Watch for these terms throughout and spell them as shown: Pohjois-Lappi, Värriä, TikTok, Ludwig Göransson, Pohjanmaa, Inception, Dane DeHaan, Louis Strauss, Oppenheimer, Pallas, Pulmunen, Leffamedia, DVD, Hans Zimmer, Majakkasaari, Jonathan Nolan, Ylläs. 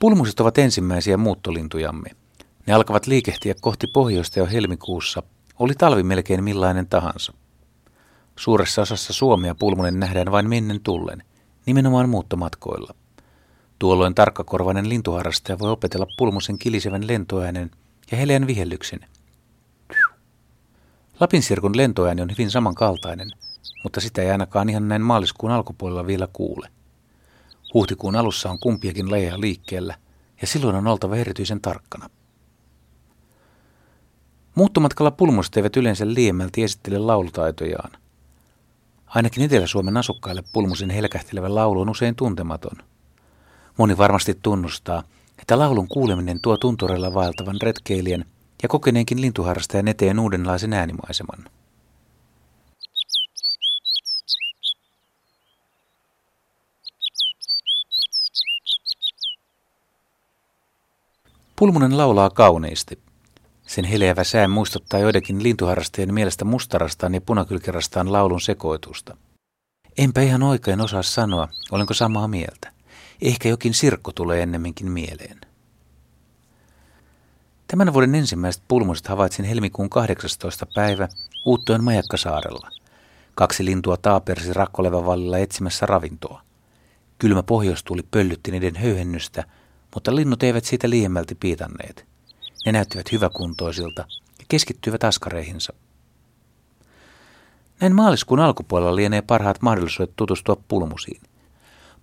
Pulmuset ovat ensimmäisiä muuttolintujamme. Ne alkavat liikehtiä kohti pohjoista jo helmikuussa, oli talvi melkein millainen tahansa. Suuressa osassa Suomea pulmunen nähdään vain mennen tullen, nimenomaan muuttomatkoilla. Tuolloin tarkkakorvainen lintuharrastaja voi opetella pulmusen kilisevän lentoäänen ja heleän vihellyksen. Lapinsirkun lentoääni on hyvin samankaltainen, mutta sitä ei ainakaan ihan näin maaliskuun alkupuolella vielä kuule. Huhtikuun alussa on kumpiakin lajeja liikkeellä, ja silloin on oltava erityisen tarkkana. Muuttomatkalla pulmuset eivät yleensä liiemmälti esittele laulutaitojaan. Ainakin Etelä-Suomen asukkaille pulmusen helkähtelevä laulu on usein tuntematon. Moni varmasti tunnustaa, että laulun kuuleminen tuo tuntureilla vaeltavan retkeilijän ja kokeneenkin lintuharrastajan eteen uudenlaisen äänimaiseman. Pulmunen laulaa kauniisti. Sen heleävä sää muistuttaa joidenkin lintuharrastajien mielestä mustarastaan ja punakylkirastaan laulun sekoitusta. Enpä ihan oikein osaa sanoa, olenko samaa mieltä. Ehkä jokin sirkko tulee ennemminkin mieleen. Tämän vuoden ensimmäiset pulmuset havaitsin helmikuun 18. päivä Uuttojen Majakkasaarella. 2 lintua taapersi rakkolevavallilla etsimässä ravintoa. Kylmä pohjoistuuli pöllytti niiden höyhennystä, mutta linnut eivät siitä liiemmälti piitanneet. Ne näyttivät hyväkuntoisilta ja keskittyivät askareihinsa. Näin maaliskuun alkupuolella lienee parhaat mahdollisuudet tutustua pulmusiin.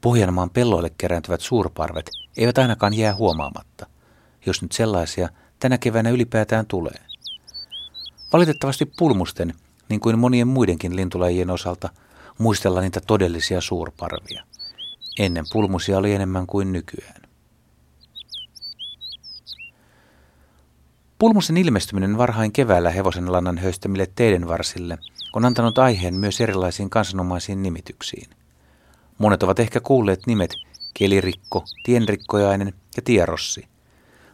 Pohjanmaan pelloille kerääntyvät suurparvet eivät ainakaan jää huomaamatta, jos nyt sellaisia tänä keväänä ylipäätään tulee. Valitettavasti pulmusten, niin kuin monien muidenkin lintulajien osalta, muistellaan niitä todellisia suurparvia. Ennen pulmusia oli enemmän kuin nykyään. Pulmusen ilmestyminen varhain keväällä hevosenlannan höystämille teiden varsille on antanut aiheen myös erilaisiin kansanomaisiin nimityksiin. Monet ovat ehkä kuulleet nimet kelirikko, tienrikkojainen ja tierossi.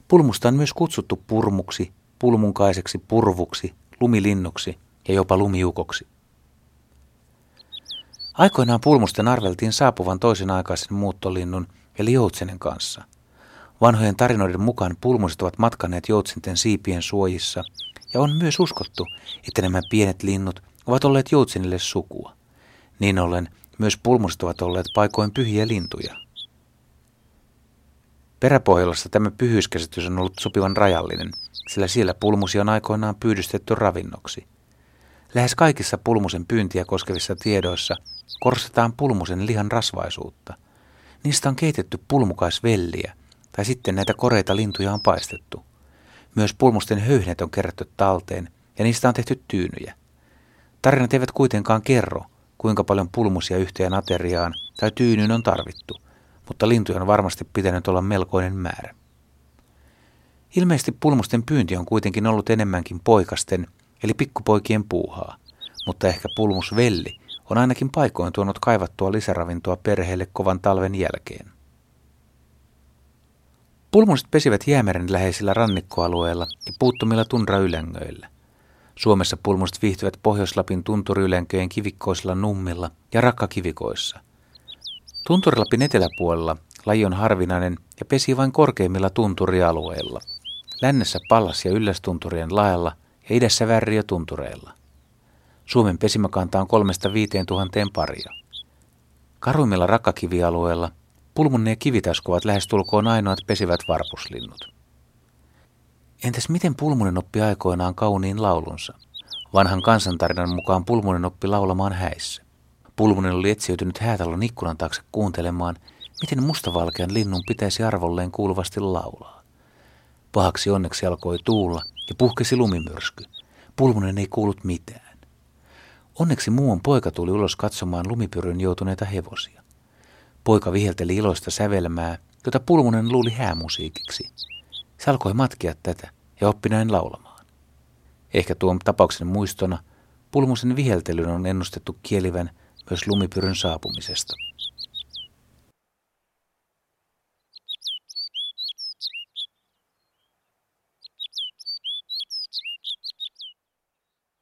Pulmusta on myös kutsuttu purmuksi, pulmunkaiseksi, purvuksi, lumilinnuksi ja jopa lumiukoksi. Aikoinaan pulmusten arveltiin saapuvan toisen aikaisen muuttolinnun eli joutsenen kanssa. Vanhojen tarinoiden mukaan pulmuset ovat matkaneet joutsenten siipien suojissa, ja on myös uskottu, että nämä pienet linnut ovat olleet joutsenille sukua. Niin ollen myös pulmuset ovat olleet paikoin pyhiä lintuja. Peräpohjolassa tämä pyhyyskäsitys on ollut sopivan rajallinen, sillä siellä pulmusia on aikoinaan pyydystetty ravinnoksi. Lähes kaikissa pulmusen pyyntiä koskevissa tiedoissa korostetaan pulmusen lihan rasvaisuutta. Niistä on keitetty pulmukaisvelliä, tai sitten näitä koreita lintuja on paistettu. Myös pulmusten höyhenet on kerätty talteen ja niistä on tehty tyynyjä. Tarinat eivät kuitenkaan kerro, kuinka paljon pulmusia yhteen ateriaan tai tyynyyn on tarvittu, mutta lintuja on varmasti pitänyt olla melkoinen määrä. Ilmeisesti pulmusten pyynti on kuitenkin ollut enemmänkin poikasten eli pikkupoikien puuhaa, mutta ehkä pulmusvelli on ainakin paikoin tuonut kaivattua lisäravintoa perheelle kovan talven jälkeen. Pulmuset pesivät Jäämeren läheisillä rannikkoalueilla ja puuttumilla tundraylänköillä. Suomessa pulmuset viihtyvät Pohjois-Lapin tunturiylänköjen kivikkoisilla nummilla ja rakkakivikoissa. Tunturilapin eteläpuolella laji on harvinainen ja pesii vain korkeimmilla tunturialueilla. Lännessä Pallas- ja Yllästunturien laella ja idässä Värriä tuntureilla. Suomen pesimäkanta on 3,000–5,000 paria. Karuimmilla rakkakivialueilla pulmunne ja kivitasku ovat lähestulkoon ainoat pesivät varpuslinnut. Entäs miten pulmunen oppi aikoinaan kauniin laulunsa? Vanhan kansantarinan mukaan pulmunen oppi laulamaan häissä. Pulmunen oli etsiytynyt häätalon ikkunan taakse kuuntelemaan, miten mustavalkean linnun pitäisi arvolleen kuuluvasti laulaa. Pahaksi onneksi alkoi tuulla ja puhkesi lumimyrsky. Pulmunen ei kuullut mitään. Onneksi muuan poika tuli ulos katsomaan lumipyryn joutuneita hevosia. Poika vihelteli iloista sävelmää, jota pulmunen luuli häämusiikiksi. Se alkoi matkia tätä ja oppi näin laulamaan. Ehkä tuon tapauksen muistona pulmusen viheltelyn on ennustettu kielivän myös lumipyryn saapumisesta.